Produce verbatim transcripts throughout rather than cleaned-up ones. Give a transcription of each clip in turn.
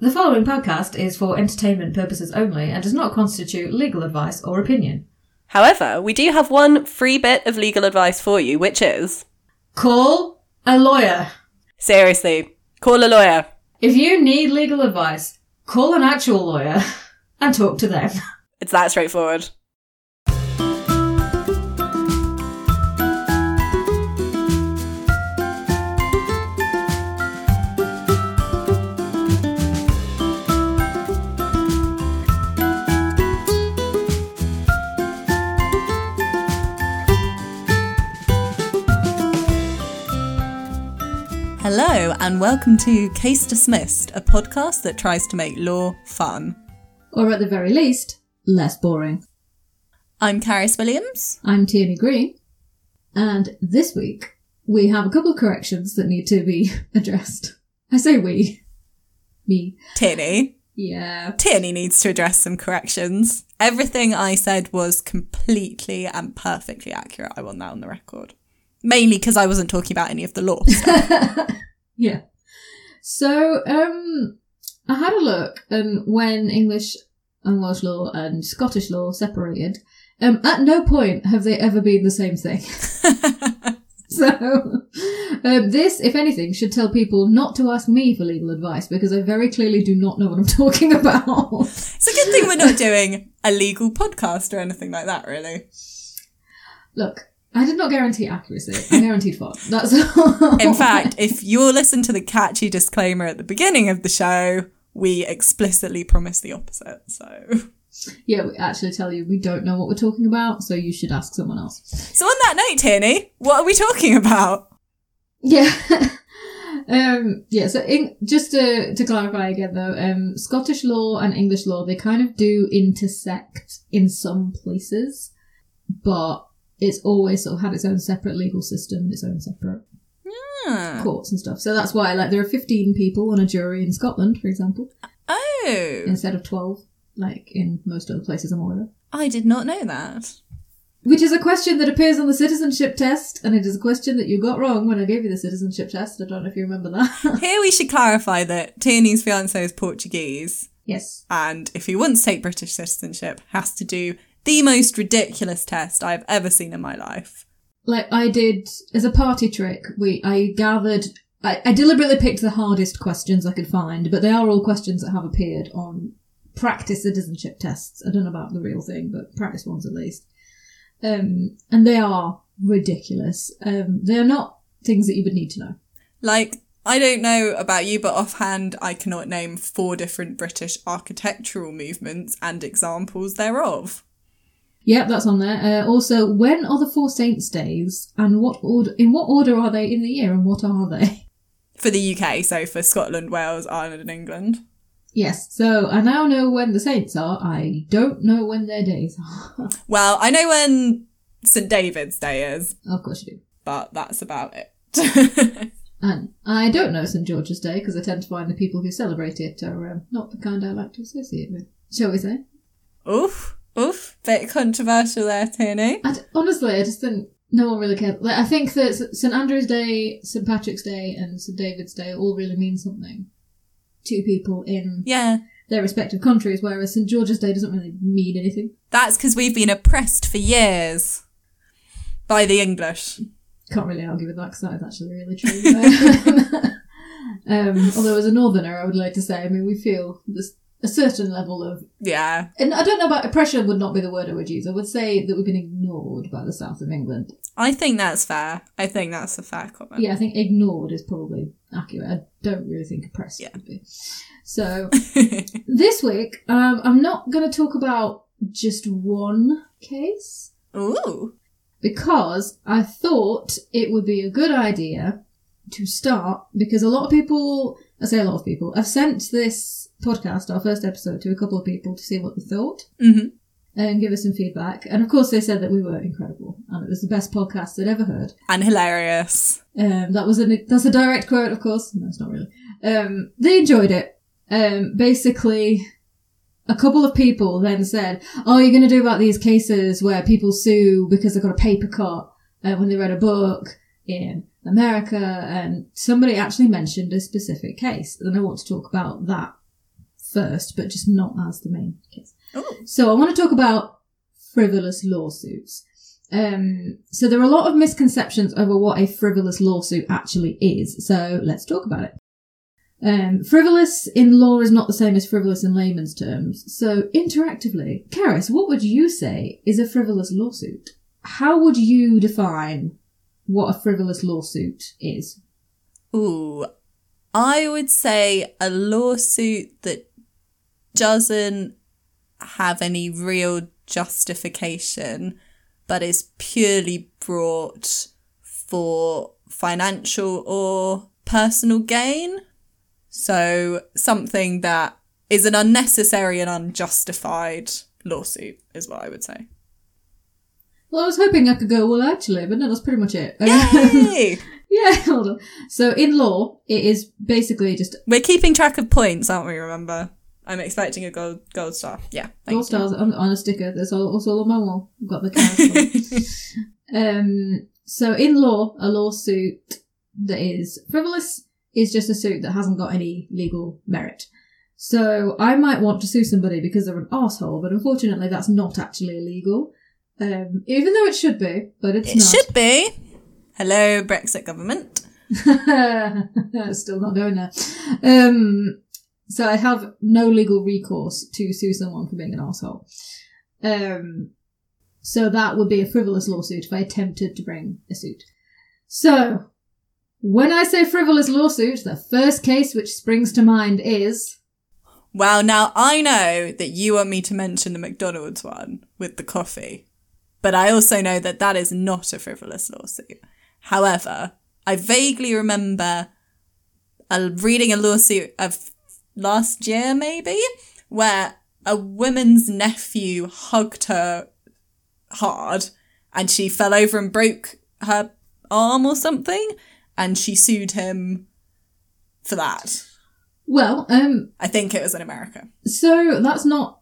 The following podcast is for entertainment purposes only and does not constitute legal advice or opinion. However, we do have one free bit of legal advice for you, which is... call a lawyer. Seriously, call a lawyer. If you need legal advice, call an actual lawyer and talk to them. It's that straightforward. Hello and welcome to Case Dismissed, a podcast that tries to make law fun. Or at the very least, less boring. I'm Caris Williams. I'm Tierney Green. And this week, we have a couple of corrections that need to be addressed. I say we. Me. Tierney. Yeah. Tierney needs to address some corrections. Everything I said was completely and perfectly accurate. I want that on the record. Mainly because I wasn't talking about any of the law stuff. Yeah. So, um, I had a look, and when English and Welsh law and Scottish law separated, um, at no point have they ever been the same thing. So, um, this, if anything, should tell people not to ask me for legal advice, because I very clearly do not know what I'm talking about. It's a good thing we're not doing a legal podcast or anything like that, really. Look. I did not guarantee accuracy. I guaranteed fun. That's all. In fact, if you'll listen to the catchy disclaimer at the beginning of the show, we explicitly promise the opposite. So, yeah, we actually tell you we don't know what we're talking about, so you should ask someone else. So on that note, Tierney, what are we talking about? Yeah. um, yeah, so in, just to, to clarify again, though, um, Scottish law and English law, they kind of do intersect in some places, but... it's always sort of had its own separate legal system, its own separate yeah. courts and stuff. So that's why, like, there are fifteen people on a jury in Scotland, for example. Oh! Instead of twelve, like, in most other places I'm aware of. I did not know that. Which is a question that appears on the citizenship test, and it is a question that you got wrong when I gave you the citizenship test. I don't know if you remember that. Here we should clarify that Tierney's fiancé is Portuguese. Yes. And if he wants to take British citizenship, has to do... the most ridiculous test I've ever seen in my life. Like, I did, as a party trick, we I gathered... I, I deliberately picked the hardest questions I could find, but they are all questions that have appeared on practice citizenship tests. I don't know about the real thing, but practice ones at least. Um, and they are ridiculous. Um, they're not things that you would need to know. Like, I don't know about you, but offhand, I cannot name four different British architectural movements and examples thereof. Yep, that's on there. Uh, also, when are the Four Saints Days, and what order? In what order are they in the year, and what are they? For the U K, so for Scotland, Wales, Ireland and England. Yes, so I now know when the saints are. I don't know when their days are. Well, I know when Saint David's Day is. Of course you do. But that's about it. And I don't know Saint George's Day, because I tend to find the people who celebrate it are um, not the kind I like to associate with, shall we say. Oof. Oof, bit controversial there, Tierney. I d- honestly, I just think no one really cares. Like, I think that Saint Andrew's Day, Saint Patrick's Day and Saint David's Day all really mean something to people in yeah. their respective countries, whereas Saint George's Day doesn't really mean anything. That's because we've been oppressed for years by the English. Can't really argue with that, because that is actually really true. um, although as a northerner, I would like to say, I mean, we feel... this. A certain level of... Yeah. And I don't know about... oppression would not be the word I would use. I would say that we've been ignored by the south of England. I think that's fair. I think that's a fair comment. Yeah, I think ignored is probably accurate. I don't really think oppressed yeah. would be. So, this week, um, I'm not going to talk about just one case. Ooh. Because I thought it would be a good idea to start, because a lot of people... I say a lot of people. I've sent this... podcast, our first episode, to a couple of people to see what they thought mm-hmm. and give us some feedback. And of course they said that we were incredible and it was the best podcast they'd ever heard. And hilarious. Um, that was a, that's a direct quote, of course. No, it's not really. Um, they enjoyed it. Um, basically, a couple of people then said, oh, you're going to do about these cases where people sue because they got a paper cut uh, when they read a book in America. And somebody actually mentioned a specific case. And I want to talk about that first, but just not as the main case. Oh. So I want to talk about frivolous lawsuits. Um, so there are a lot of misconceptions over what a frivolous lawsuit actually is. So let's talk about it. Um, frivolous in law is not the same as frivolous in layman's terms. So interactively, Karis, what would you say is a frivolous lawsuit? How would you define what a frivolous lawsuit is? Ooh, I would say a lawsuit that doesn't have any real justification, but is purely brought for financial or personal gain. So something that is an unnecessary and unjustified lawsuit is what I would say. Well, I was hoping I could go, well, actually, but no, that's pretty much it. Yay! Yeah, hold on. So in law, it is basically just... We're keeping track of points, aren't we, remember? I'm expecting a gold gold star. Yeah. Gold stars on, on a sticker. That's all, also on my wall. I've got the cast Um So in law, a lawsuit that is frivolous is just a suit that hasn't got any legal merit. So I might want to sue somebody because they're an arsehole, but unfortunately that's not actually illegal. Um, even though it should be, but it's it not. It should be. Hello, Brexit government. Still not going there. Um, so I have no legal recourse to sue someone for being an arsehole. Um, so that would be a frivolous lawsuit if I attempted to bring a suit. So when I say frivolous lawsuit, the first case which springs to mind is... Well, now I know that you want me to mention the McDonald's one with the coffee, but I also know that that is not a frivolous lawsuit. However, I vaguely remember a, reading a lawsuit of last year, maybe, where a woman's nephew hugged her hard and she fell over and broke her arm or something, and she sued him for that. Well, um... I think it was in America. So that's not...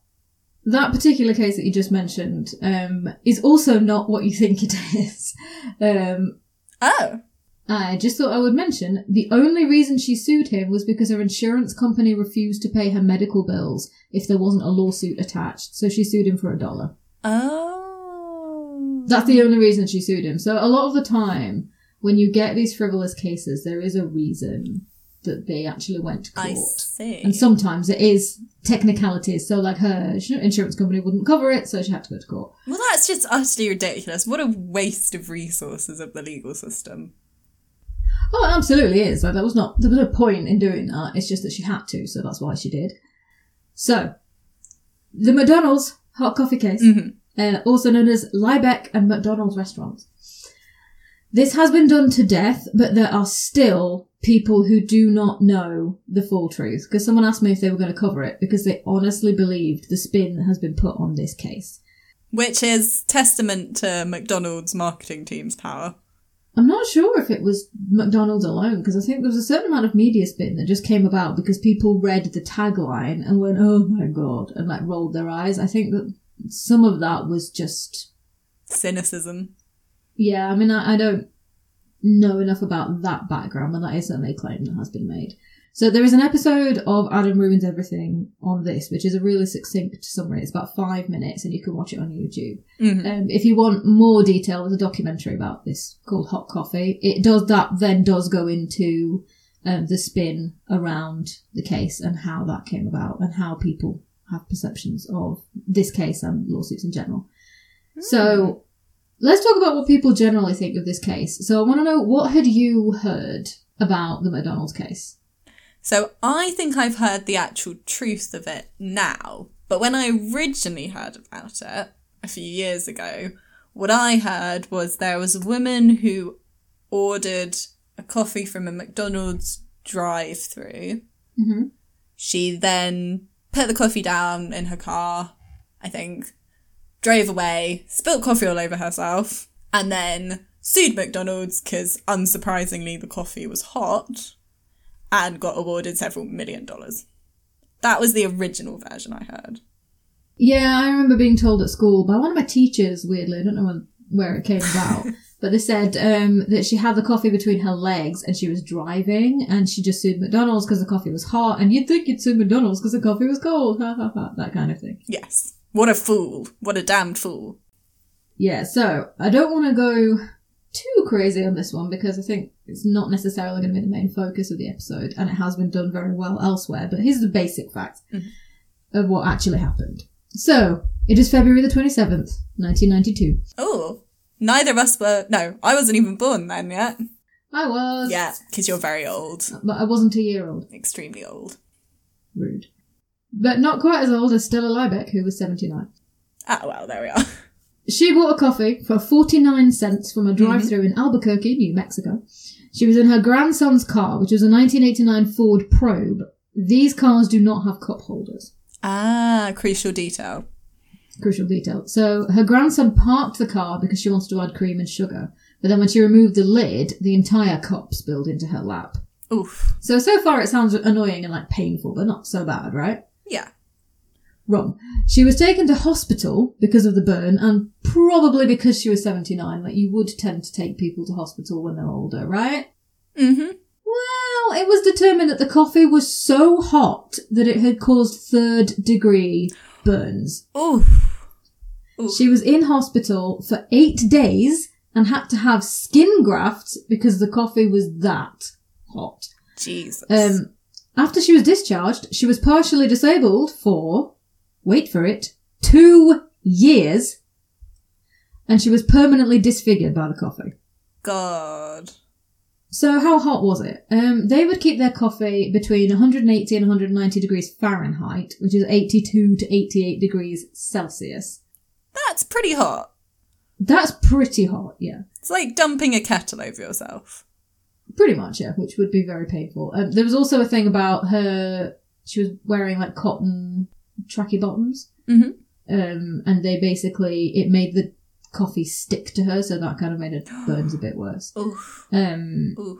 That particular case that you just mentioned um, is also not what you think it is. Um, oh. I just thought I would mention the only reason she sued him was because her insurance company refused to pay her medical bills if there wasn't a lawsuit attached. So she sued him for a dollar. Oh. That's the only reason she sued him. So a lot of the time, when you get these frivolous cases, there is a reason that they actually went to court. I see. And sometimes it is technicalities. So like her insurance company wouldn't cover it, so she had to go to court. Well, that's just utterly ridiculous. What a waste of resources of the legal system. Oh, it absolutely is. Like, that was not, there was no point in doing that. It's just that she had to, so that's why she did. So, the McDonald's hot coffee case, mm-hmm. uh, also known as Liebeck and McDonald's restaurants. This has been done to death, but there are still people who do not know the full truth, because someone asked me if they were going to cover it because they honestly believed the spin that has been put on this case. Which is testament to McDonald's marketing team's power. I'm not sure if it was McDonald's alone, because I think there was a certain amount of media spin that just came about because people read the tagline and went, oh my God, and like rolled their eyes. I think that some of that was just... cynicism. Yeah, I mean, I, I don't know enough about that background, but that is certainly a claim that has been made. So there is an episode of Adam Ruins Everything on this, which is a really succinct summary. It's about five minutes, and you can watch it on YouTube. Mm-hmm. Um, if you want more detail, there's a documentary about this called Hot Coffee. It does that, then does go into um, the spin around the case and how that came about and how people have perceptions of this case and lawsuits in general. Mm. So... let's talk about what people generally think of this case. So I want to know, what had you heard about the McDonald's case? So I think I've heard the actual truth of it now. But when I originally heard about it a few years ago, what I heard was there was a woman who ordered a coffee from a McDonald's drive-through. Mm-hmm. She then put the coffee down in her car, I think, drove away, spilled coffee all over herself, and then sued McDonald's because, unsurprisingly, the coffee was hot and got awarded several million dollars. That was the original version I heard. Yeah, I remember being told at school by one of my teachers, weirdly, I don't know when, where it came about, But they said um, that she had the coffee between her legs and she was driving and she just sued McDonald's because the coffee was hot, and you'd think you'd sue McDonald's because the coffee was cold. Ha ha ha. That kind of thing. Yes. What a fool. What a damned fool. Yeah, so I don't want to go too crazy on this one because I think it's not necessarily going to be the main focus of the episode, and it has been done very well elsewhere, but here's the basic fact mm-hmm. of what actually happened. So, it is February the twenty-seventh, nineteen ninety-two. Oh, neither of us were... No, I wasn't even born then yet. I was. Yeah, because you're very old. But I wasn't a year old. Extremely old. Rude. But not quite as old as Stella Liebeck, who was seventy-nine. Ah, well, there we are. She bought a coffee for forty-nine cents from a drive-thru mm-hmm. in Albuquerque, New Mexico. She was in her grandson's car, which was a nineteen eighty-nine Ford Probe. These cars do not have cup holders. Ah, crucial detail. Crucial detail. So her grandson parked the car because she wanted to add cream and sugar. But then when she removed the lid, the entire cup spilled into her lap. Oof. So, so far it sounds annoying and like painful, but not so bad, right? Yeah. Wrong. She was taken to hospital because of the burn, and probably because she was seventy-nine. Like, you would tend to take people to hospital when they're older, right? Mm-hmm. Well, it was determined that the coffee was so hot that it had caused third-degree burns. Oof. Oof. She was in hospital for eight days and had to have skin grafts because the coffee was that hot. Jesus. Um, after she was discharged, she was partially disabled for... wait for it, two years, and she was permanently disfigured by the coffee. God. So how hot was it? Um, they would keep their coffee between one hundred eighty and one hundred ninety degrees Fahrenheit, which is eighty-two to eighty-eight degrees Celsius. That's pretty hot. That's pretty hot, yeah. It's like dumping a kettle over yourself. Pretty much, yeah, which would be very painful. Um, there was also a thing about her, she was wearing like cotton... tracky bottoms mm-hmm. um, and they basically it made the coffee stick to her, so that kind of made her burns a bit worse. Oof. Um, Oof.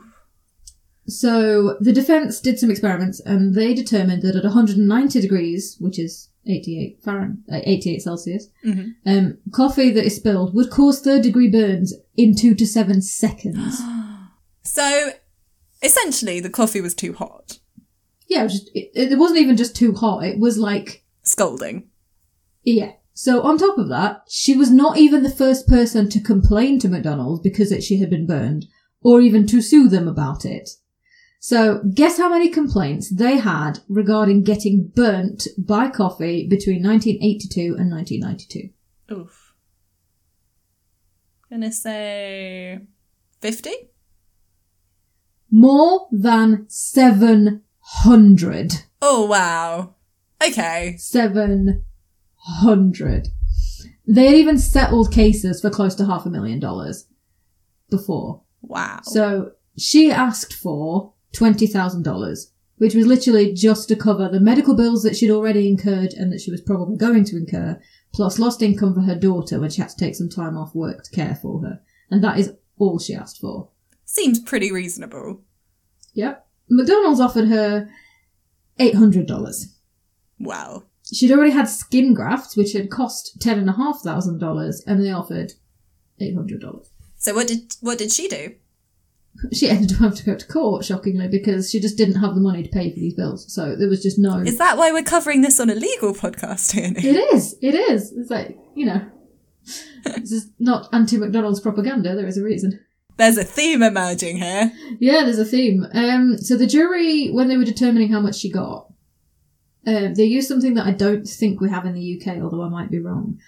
So the defence did some experiments and they determined that at one hundred ninety degrees, which is eighty-eight Fahrenheit, uh, eighty-eight Celsius mm-hmm. um, coffee that is spilled would cause third degree burns in two to seven seconds. So essentially the coffee was too hot. Yeah, it, was just, it, it wasn't even just too hot, it was like... scolding. Yeah. So on top of that, she was not even the first person to complain to McDonald's because it, she had been burned, or even to sue them about it. So guess how many complaints they had regarding getting burnt by coffee between nineteen eighty-two and nineteen ninety-two? Oof. Gonna say... fifty? More than seven hundred. Oh, wow. Okay. Seven hundred. They had even settled cases for close to half a million dollars before. Wow. So she asked for twenty thousand dollars, which was literally just to cover the medical bills that she'd already incurred and that she was probably going to incur, plus lost income for her daughter when she had to take some time off work to care for her. And that is all she asked for. Seems pretty reasonable. Yep. McDonald's offered her eight hundred dollars. Wow. She'd already had skin grafts, which had cost ten thousand five hundred dollars, and they offered eight hundred dollars. So what did what did she do? She ended up having to go to court, shockingly, because she just didn't have the money to pay for these bills. So there was just no... Is that why we're covering this on a legal podcast, Annie? It is. It is. It's like, you know, this is not anti-McDonald's propaganda. There is a reason. There's a theme emerging here. Yeah, there's a theme. Um, so the jury, when they were determining how much she got, uh, they used something that I don't think we have in the U K, although I might be wrong.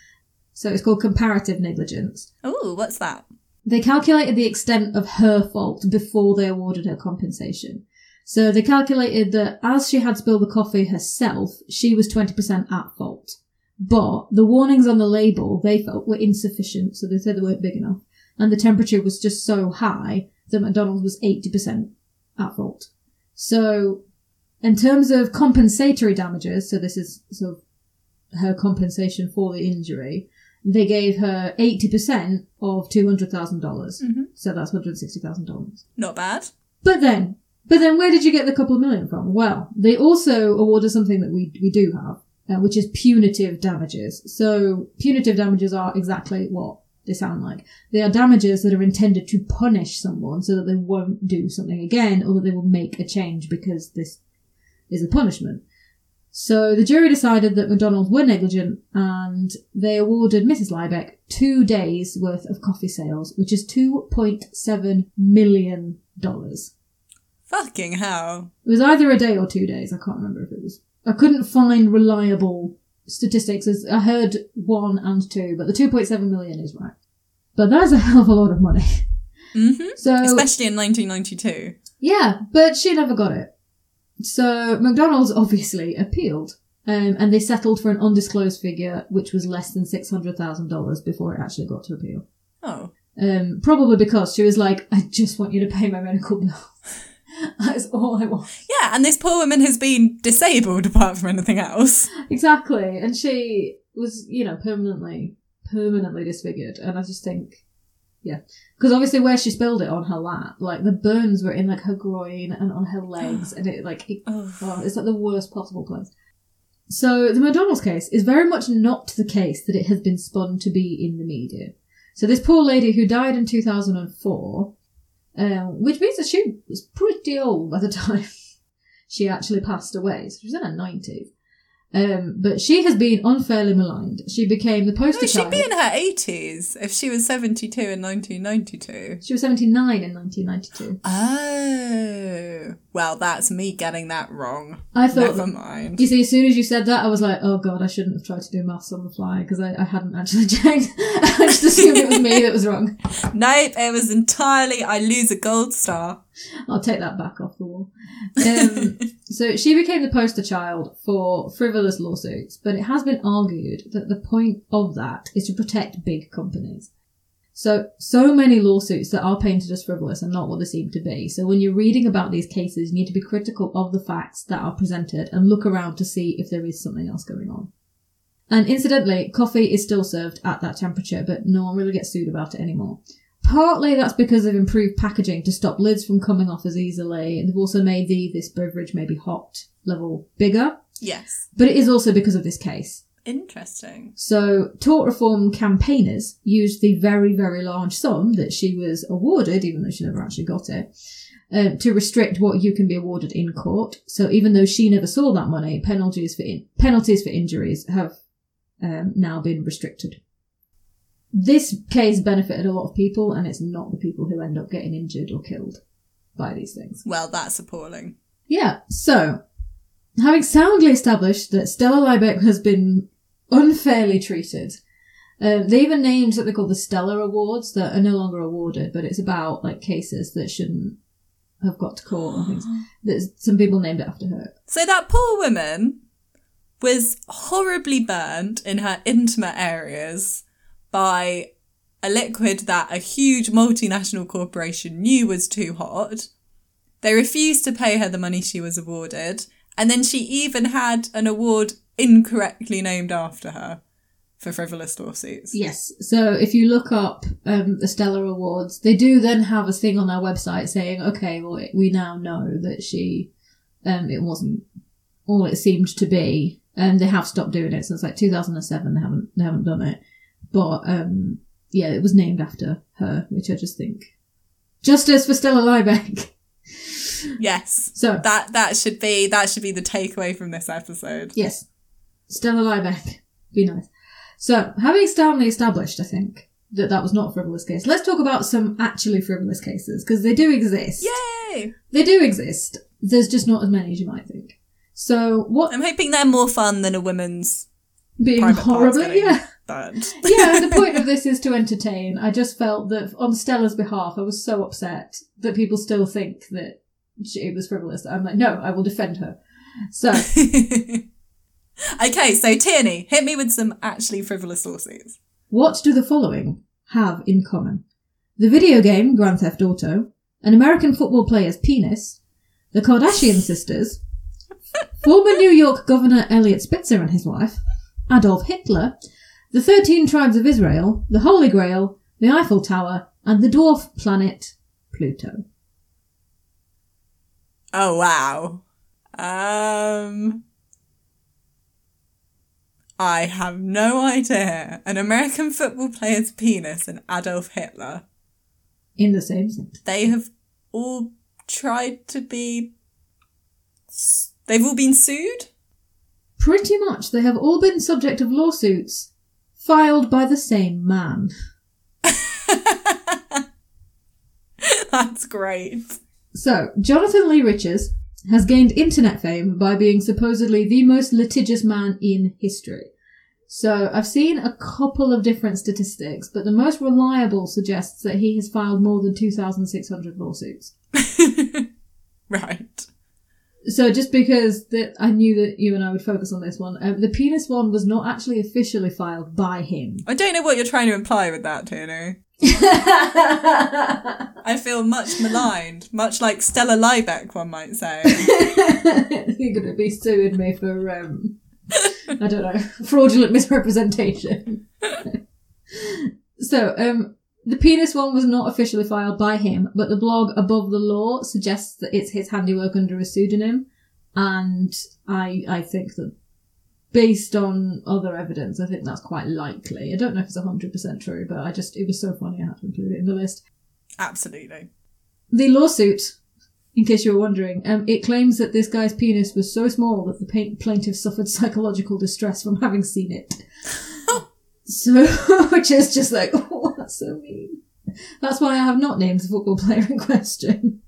So it's called comparative negligence. Oh, what's that? They calculated the extent of her fault before they awarded her compensation. So they calculated that as she had spilled the coffee herself, she was twenty percent at fault. But the warnings on the label, they felt, were insufficient, so they said they weren't big enough. And the temperature was just so high that McDonald's was eighty percent at fault. So in terms of compensatory damages, so this is sort of her compensation for the injury, they gave her eighty percent of two hundred thousand dollars. Mm-hmm. So that's one hundred sixty thousand dollars. Not bad. But then, but then where did you get the couple of million from? Well, they also awarded something that we, we do have, uh, which is punitive damages. So punitive damages are exactly what they sound like. They are damages that are intended to punish someone so that they won't do something again, or that they will make a change because this is a punishment. So the jury decided that McDonald were negligent, and they awarded Missus Liebeck two days' worth of coffee sales, which is two point seven million dollars. Fucking hell. It was either a day or two days. I can't remember if it was. I couldn't find reliable statistics. As I heard one and two, but the two point seven million is right. But that's a hell of a lot of money. Mm-hmm. So, especially in nineteen ninety-two. Yeah, but she never got it. So McDonald's obviously appealed, um, and they settled for an undisclosed figure, which was less than six hundred thousand dollars before it actually got to appeal. Oh. Um, probably because she was like, I just want you to pay my medical bill. That's all I want. Yeah, and this poor woman has been disabled apart from anything else. Exactly. And she was, you know, permanently, permanently disfigured. And I just think, yeah. Because obviously where she spilled it on her lap, like the burns were in like her groin and on her legs. And it like, it, oh, it's like the worst possible place. So the McDonald's case is very much not the case that it has been spun to be in the media. So this poor lady who died in two thousand four... Um, which means that she was pretty old by the time she actually passed away. So she was in her nineties. Um, but she has been unfairly maligned. She became the poster child. No, she'd be in her eighties if she was seventy-two in nineteen ninety-two. She was seventy-nine in nineteen ninety-two. Oh. Well, that's me getting that wrong. I thought, never mind. You see, as soon as you said that, I was like, oh God, I shouldn't have tried to do maths on the fly because I, I hadn't actually checked. I just assumed it was me that was wrong. Nope, it was entirely, I lose a gold star. I'll take that back off the wall. Um, so she became the poster child for frivolous lawsuits, but it has been argued that the point of that is to protect big companies. So, so many lawsuits that are painted as frivolous are not what they seem to be. So when you're reading about these cases, you need to be critical of the facts that are presented and look around to see if there is something else going on. And incidentally, coffee is still served at that temperature, but no one really gets sued about it anymore. Partly that's because they've improved packaging to stop lids from coming off as easily. They've also made the this beverage maybe hot level bigger. Yes. But it is also because of this case. Interesting. So tort reform campaigners used the very, very large sum that she was awarded, even though she never actually got it, uh, to restrict what you can be awarded in court. So even though she never saw that money, penalties for in- penalties for injuries have um, now been restricted. This case benefited a lot of people, and it's not the people who end up getting injured or killed by these things. Well, that's appalling. Yeah, so, having soundly established that Stella Liebeck has been unfairly treated, uh, they even named what they call the Stella Awards that are no longer awarded, but it's about, like, cases that shouldn't have got to court and things. There's some people named it after her. So that poor woman was horribly burnt in her intimate areas by a liquid that a huge multinational corporation knew was too hot. They refused to pay her the money she was awarded. And then she even had an award incorrectly named after her for frivolous lawsuits. Yes. So if you look up um, the Stella Awards, they do then have a thing on their website saying, okay, well, we now know that she, um, it wasn't all it seemed to be. And they have stopped doing it. So it's like two thousand seven, they haven't, they haven't done it. But, um, yeah, it was named after her, which I just think. Justice for Stella Liebeck. Yes. So. That, that should be, that should be the takeaway from this episode. Yes. Stella Liebeck. Be nice. So, having soundly established, I think, that that was not a frivolous case, let's talk about some actually frivolous cases, because they do exist. Yay! They do exist. There's just not as many as you might think. So, what? I'm hoping they're more fun than a woman's being horribly, yeah. Yeah, and the point of this is to entertain. I just felt that on Stella's behalf, I was so upset that people still think that she, it was frivolous. I'm like, no, I will defend her. So. Okay, so Tierney, hit me with some actually frivolous lawsuits. What do the following have in common? The video game Grand Theft Auto, an American football player's penis, the Kardashian sisters, former New York Governor Eliot Spitzer and his wife, Adolf Hitler, the thirteen tribes of Israel, the Holy Grail, the Eiffel Tower, and the dwarf planet Pluto. Oh, wow. Um, I have no idea. An American football player's penis and Adolf Hitler. In the same sentence. They have all tried to be... They've all been sued? Pretty much. They have all been subject of lawsuits filed by the same man. That's great. So, Jonathan Lee Riches has gained internet fame by being supposedly the most litigious man in history. So, I've seen a couple of different statistics, but the most reliable suggests that he has filed more than two thousand six hundred lawsuits. Right. So, just because that I knew that you and I would focus on this one, um, the penis one was not actually officially filed by him. I don't know what you're trying to imply with that, Tino. I feel much maligned, much like Stella Liebeck, one might say. You're going to be suing me for, um, I don't know, fraudulent misrepresentation. So, um, the penis one was not officially filed by him, but the blog Above the Law suggests that it's his handiwork under a pseudonym, and I I think that based on other evidence, I think that's quite likely. I don't know if it's one hundred percent true, but I just, it was so funny I had to include it in the list. Absolutely. The lawsuit, in case you were wondering, um, it claims that this guy's penis was so small that the pa- plaintiff suffered psychological distress from having seen it. So, which is just like, oh, that's so mean. That's why I have not named the football player in question.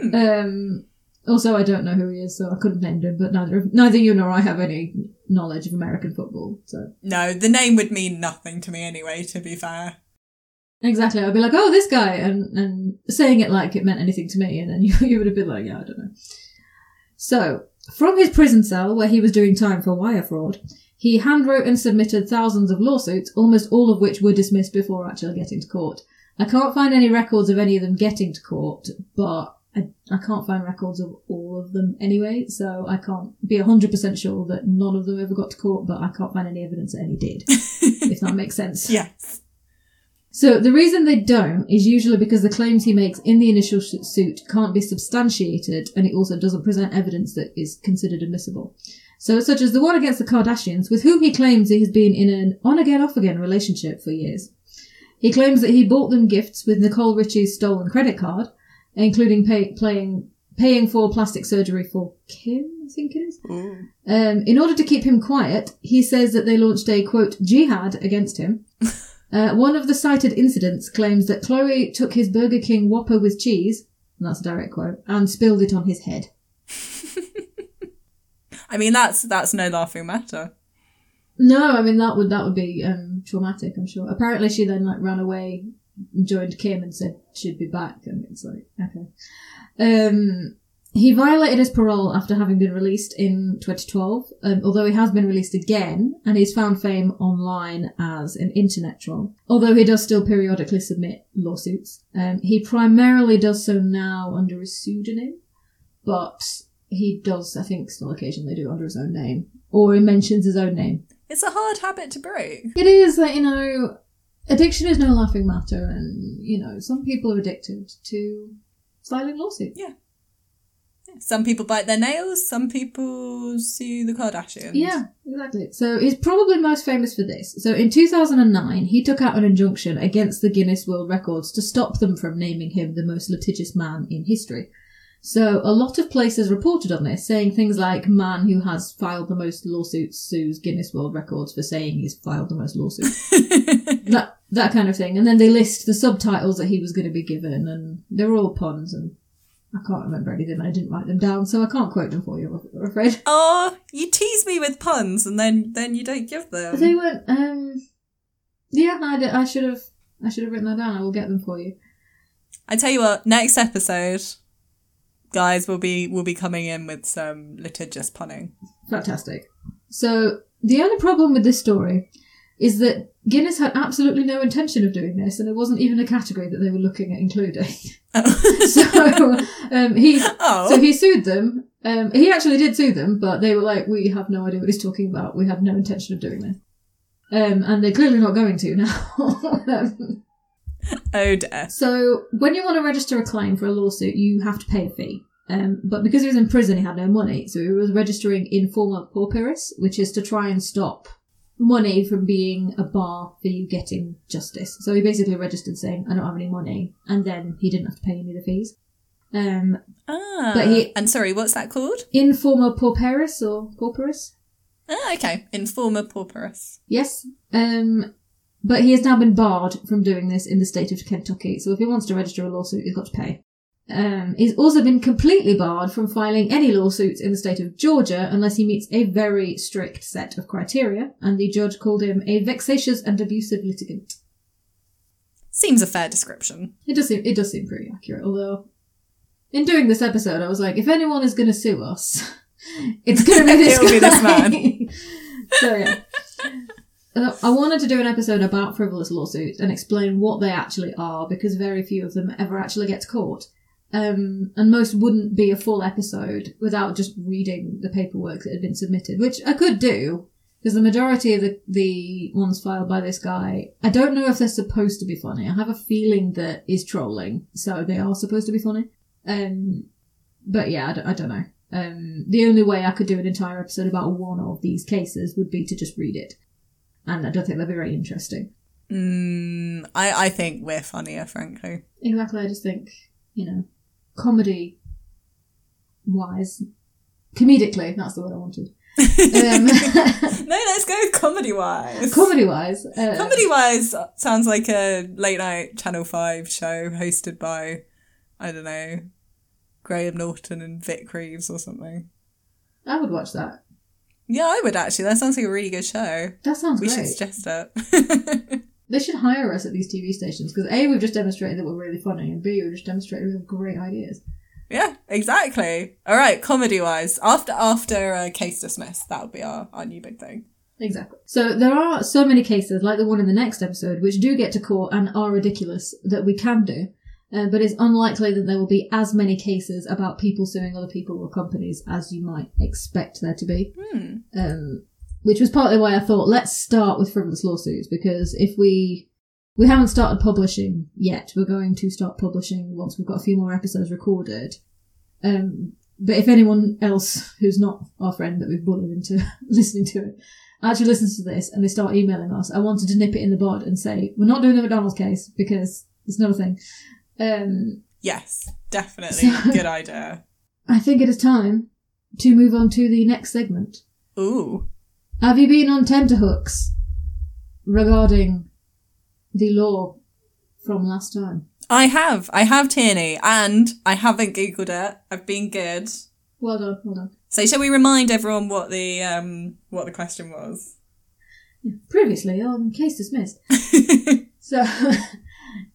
Hmm. Um... Also, I don't know who he is, so I couldn't name him, but neither neither you nor I have any knowledge of American football. So no, the name would mean nothing to me anyway, to be fair. Exactly. I'd be like, oh, this guy, and, and saying it like it meant anything to me, and then you, you would have been like, yeah, I don't know. So, from his prison cell, where he was doing time for wire fraud, he handwrote and submitted thousands of lawsuits, almost all of which were dismissed before actually getting to court. I can't find any records of any of them getting to court, but... I, I can't find records of all of them anyway, so I can't be one hundred percent sure that none of them ever got to court, but I can't find any evidence that any did, if that makes sense. Yes. So the reason they don't is usually because the claims he makes in the initial sh- suit can't be substantiated, and it also doesn't present evidence that is considered admissible. So such as the one against the Kardashians, with whom he claims he has been in an on-again, off-again relationship for years. He claims that he bought them gifts with Nicole Richie's stolen credit card, including pay, playing, paying for plastic surgery for Kim, I think it is. Mm. Um, in order to keep him quiet, he says that they launched a, quote, jihad against him. Uh, one of the cited incidents claims that Chloe took his Burger King Whopper with cheese, and that's a direct quote, and spilled it on his head. I mean, that's that's no laughing matter. No, I mean, that would that would be um, traumatic, I'm sure. Apparently she then, like, ran away... joined Kim and said she'd be back, and it's like, okay. Um, he violated his parole after having been released in twenty twelve, um, although he has been released again, and he's found fame online as an internet troll, although he does still periodically submit lawsuits. Um, he primarily does so now under a pseudonym, but he does, I think, still occasionally do under his own name, or he mentions his own name. It's a hard habit to break. It is, like, you know... Addiction is no laughing matter, and, you know, some people are addicted to filing lawsuits. Yeah. yeah. Some people bite their nails, some people sue the Kardashians. Yeah, exactly. So he's probably most famous for this. So in two thousand nine, he took out an injunction against the Guinness World Records to stop them from naming him the most litigious man in history. So a lot of places reported on this, saying things like, man who has filed the most lawsuits sues Guinness World Records for saying he's filed the most lawsuits. that that kind of thing. And then they list the subtitles that he was going to be given, and they're all puns, and I can't remember anything. I didn't write them down, so I can't quote them for you, I'm afraid. Oh, you tease me with puns, and then, then you don't give them. They weren't... Um, yeah, I, I should have I should have written that down. I will get them for you. I tell you what, next episode... Guys, will be will be coming in with some litigious punning. Fantastic. So the only problem with this story is that Guinness had absolutely no intention of doing this, and it wasn't even a category that they were looking at including. Oh. so um, he oh. so he sued them. Um, he actually did sue them, but they were like, "We have no idea what he's talking about. We have no intention of doing this," um, and they're clearly not going to now. um, Oh dear. So when you want to register a claim for a lawsuit, you have to pay a fee. Um, but because he was in prison, he had no money, so he was registering in forma pauperis, which is to try and stop money from being a bar for you getting justice. So he basically registered saying, I don't have any money. And then he didn't have to pay any of the fees. Um, ah, but he, and sorry, what's that called? Informa Pauperis or Pauperis. Ah, okay. Informa Pauperis. Yes. Um, but he has now been barred from doing this in the state of Kentucky. So if he wants to register a lawsuit, he's got to pay. Um, he's also been completely barred from filing any lawsuits in the state of Georgia unless he meets a very strict set of criteria, and the judge called him a vexatious and abusive litigant. Seems a fair description. It does seem, it does seem pretty accurate, although in doing this episode I was like, if anyone is going to sue us, it's going to be this It'll guy. Be this man. So yeah. I wanted to do an episode about frivolous lawsuits and explain what they actually are, because very few of them ever actually gets caught. Um, and most wouldn't be a full episode without just reading the paperwork that had been submitted, which I could do, because the majority of the, the ones filed by this guy, I don't know if they're supposed to be funny. I have a feeling that is trolling, so they are supposed to be funny. Um, but yeah, I don't, I don't know. Um, the only way I could do an entire episode about one of these cases would be to just read it. And I don't think that'd be very interesting. Mm, I, I think we're funnier, frankly. Exactly, I just think, you know, comedy-wise, comedically, that's the word I wanted. Um, no, let's go comedy-wise. Comedy-wise. Uh, comedy-wise sounds like a late-night Channel five show hosted by, I don't know, Graham Norton and Vic Reeves or something. I would watch that. Yeah, I would actually. That sounds like a really good show. That sounds we great. We should suggest it. They should hire us at these T V stations, because A, we've just demonstrated that we're really funny, and B, we've just demonstrated we have great ideas. Yeah, exactly. All right, comedy-wise, after after uh, Case Dismissed, that'll be our, our new big thing. Exactly. So there are so many cases, like the one in the next episode, which do get to court and are ridiculous, that we can do, uh, but it's unlikely that there will be as many cases about people suing other people or companies as you might expect there to be. Hmm. Um, Which was partly why I thought, let's start with frivolous lawsuits, because if we... We haven't started publishing yet. We're going to start publishing once we've got a few more episodes recorded. Um, but if anyone else who's not our friend that we've bullied into listening to it actually listens to this and they start emailing us, I wanted to nip it in the bud and say, we're not doing the McDonald's case, because it's not a thing. Um, yes, definitely. So good idea. I think it is time to move on to the next segment. Ooh. Have you been on tenterhooks regarding the law from last time? I have. I have, Tierney, and I haven't Googled it. I've been good. Well done, well done. So shall we remind everyone what the um what the question was? Previously on Case Dismissed. So,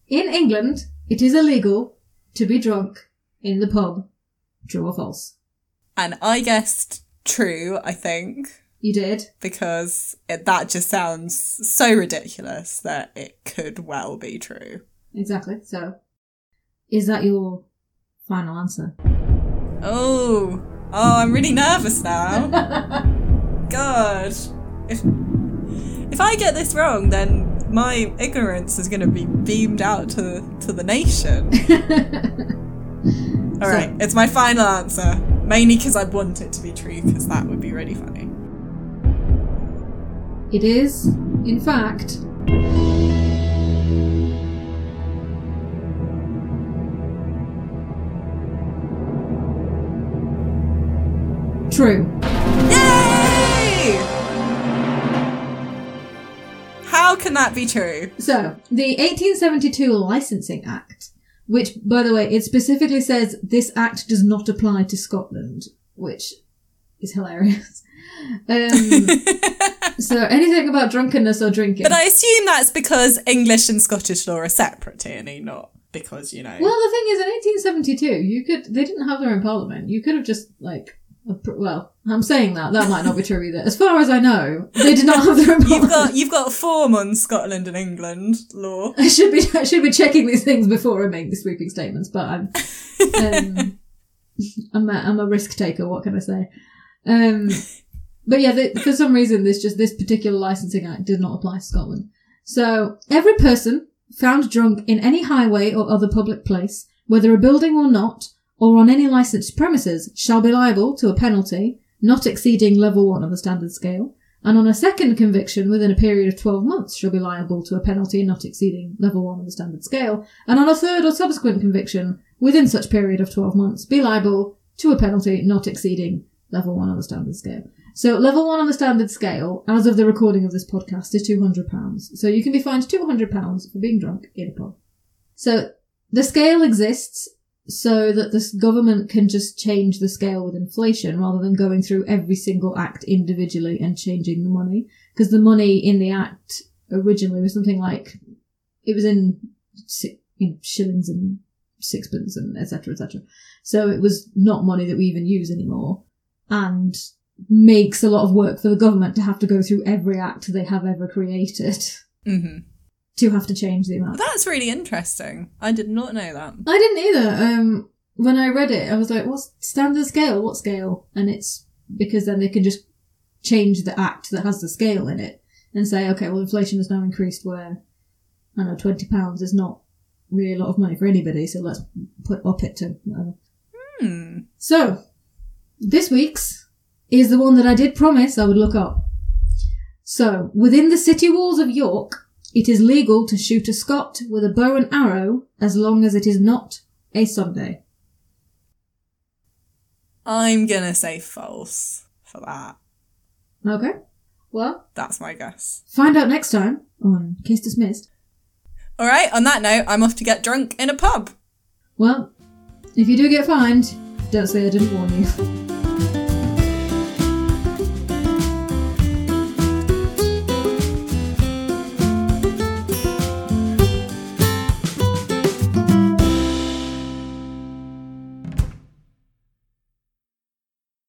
in England, it is illegal to be drunk in the pub. True or false? And I guessed true, I think. You did. Because it, that just sounds so ridiculous that it could well be true. Exactly. So, is that your final answer? Oh. Oh, I'm really nervous now. God. If, if I get this wrong, then my ignorance is going to be beamed out to, to the nation. All so, right. It's my final answer. Mainly because I want it to be true, because that would be really funny. It is, in fact, true. Yay! How can that be true? So, the eighteen seventy-two Licensing Act, which, by the way, it specifically says this act does not apply to Scotland, which is hilarious. Um, so anything about drunkenness or drinking. But I assume that's because English and Scottish law are separate, Tierney, not because, you know. Well, the thing is, in eighteen seventy-two, you could they didn't have their own parliament. You could have just, like, well, I'm saying that. That might not be true either. As far as I know, they did not have their own parliament. You've got, you've got form on Scotland and England law. I should be, I should be checking these things before I make the sweeping statements, but I'm, um, I'm, a, I'm a risk taker, what can I say? Um... But yeah, the, for some reason, this just this particular licensing act did not apply to Scotland. So every person found drunk in any highway or other public place, whether a building or not, or on any licensed premises, shall be liable to a penalty not exceeding level one on the standard scale, and on a second conviction within a period of twelve months shall be liable to a penalty not exceeding level one on the standard scale, and on a third or subsequent conviction within such period of twelve months be liable to a penalty not exceeding level one on the standard scale. So level one on the standard scale, as of the recording of this podcast, is two hundred pounds. So you can be fined two hundred pounds for being drunk in a pub. So the scale exists so that the government can just change the scale with inflation rather than going through every single act individually and changing the money. Because the money in the act originally was something like, it was in, in shillings and sixpence and et cetera, et cetera. So it was not money that we even use anymore. And makes a lot of work for the government to have to go through every act they have ever created mm-hmm. to have to change the amount. That's really interesting. I did not know that. I didn't either. Um, when I read it, I was like, what's standard scale? What scale? And it's because then they can just change the act that has the scale in it and say, okay, well, inflation has now increased where, I don't know, twenty pounds is not really a lot of money for anybody, so let's put up it to whatever. Hmm. So, this week's is the one that I did promise I would look up. So, within the city walls of York, it is legal to shoot a Scot with a bow and arrow as long as it is not a Sunday. I'm gonna say false for that. Okay. Well, that's my guess. Find out next time on Case Dismissed. Alright, on that note, I'm off to get drunk in a pub. Well, if you do get fined, don't say I didn't warn you.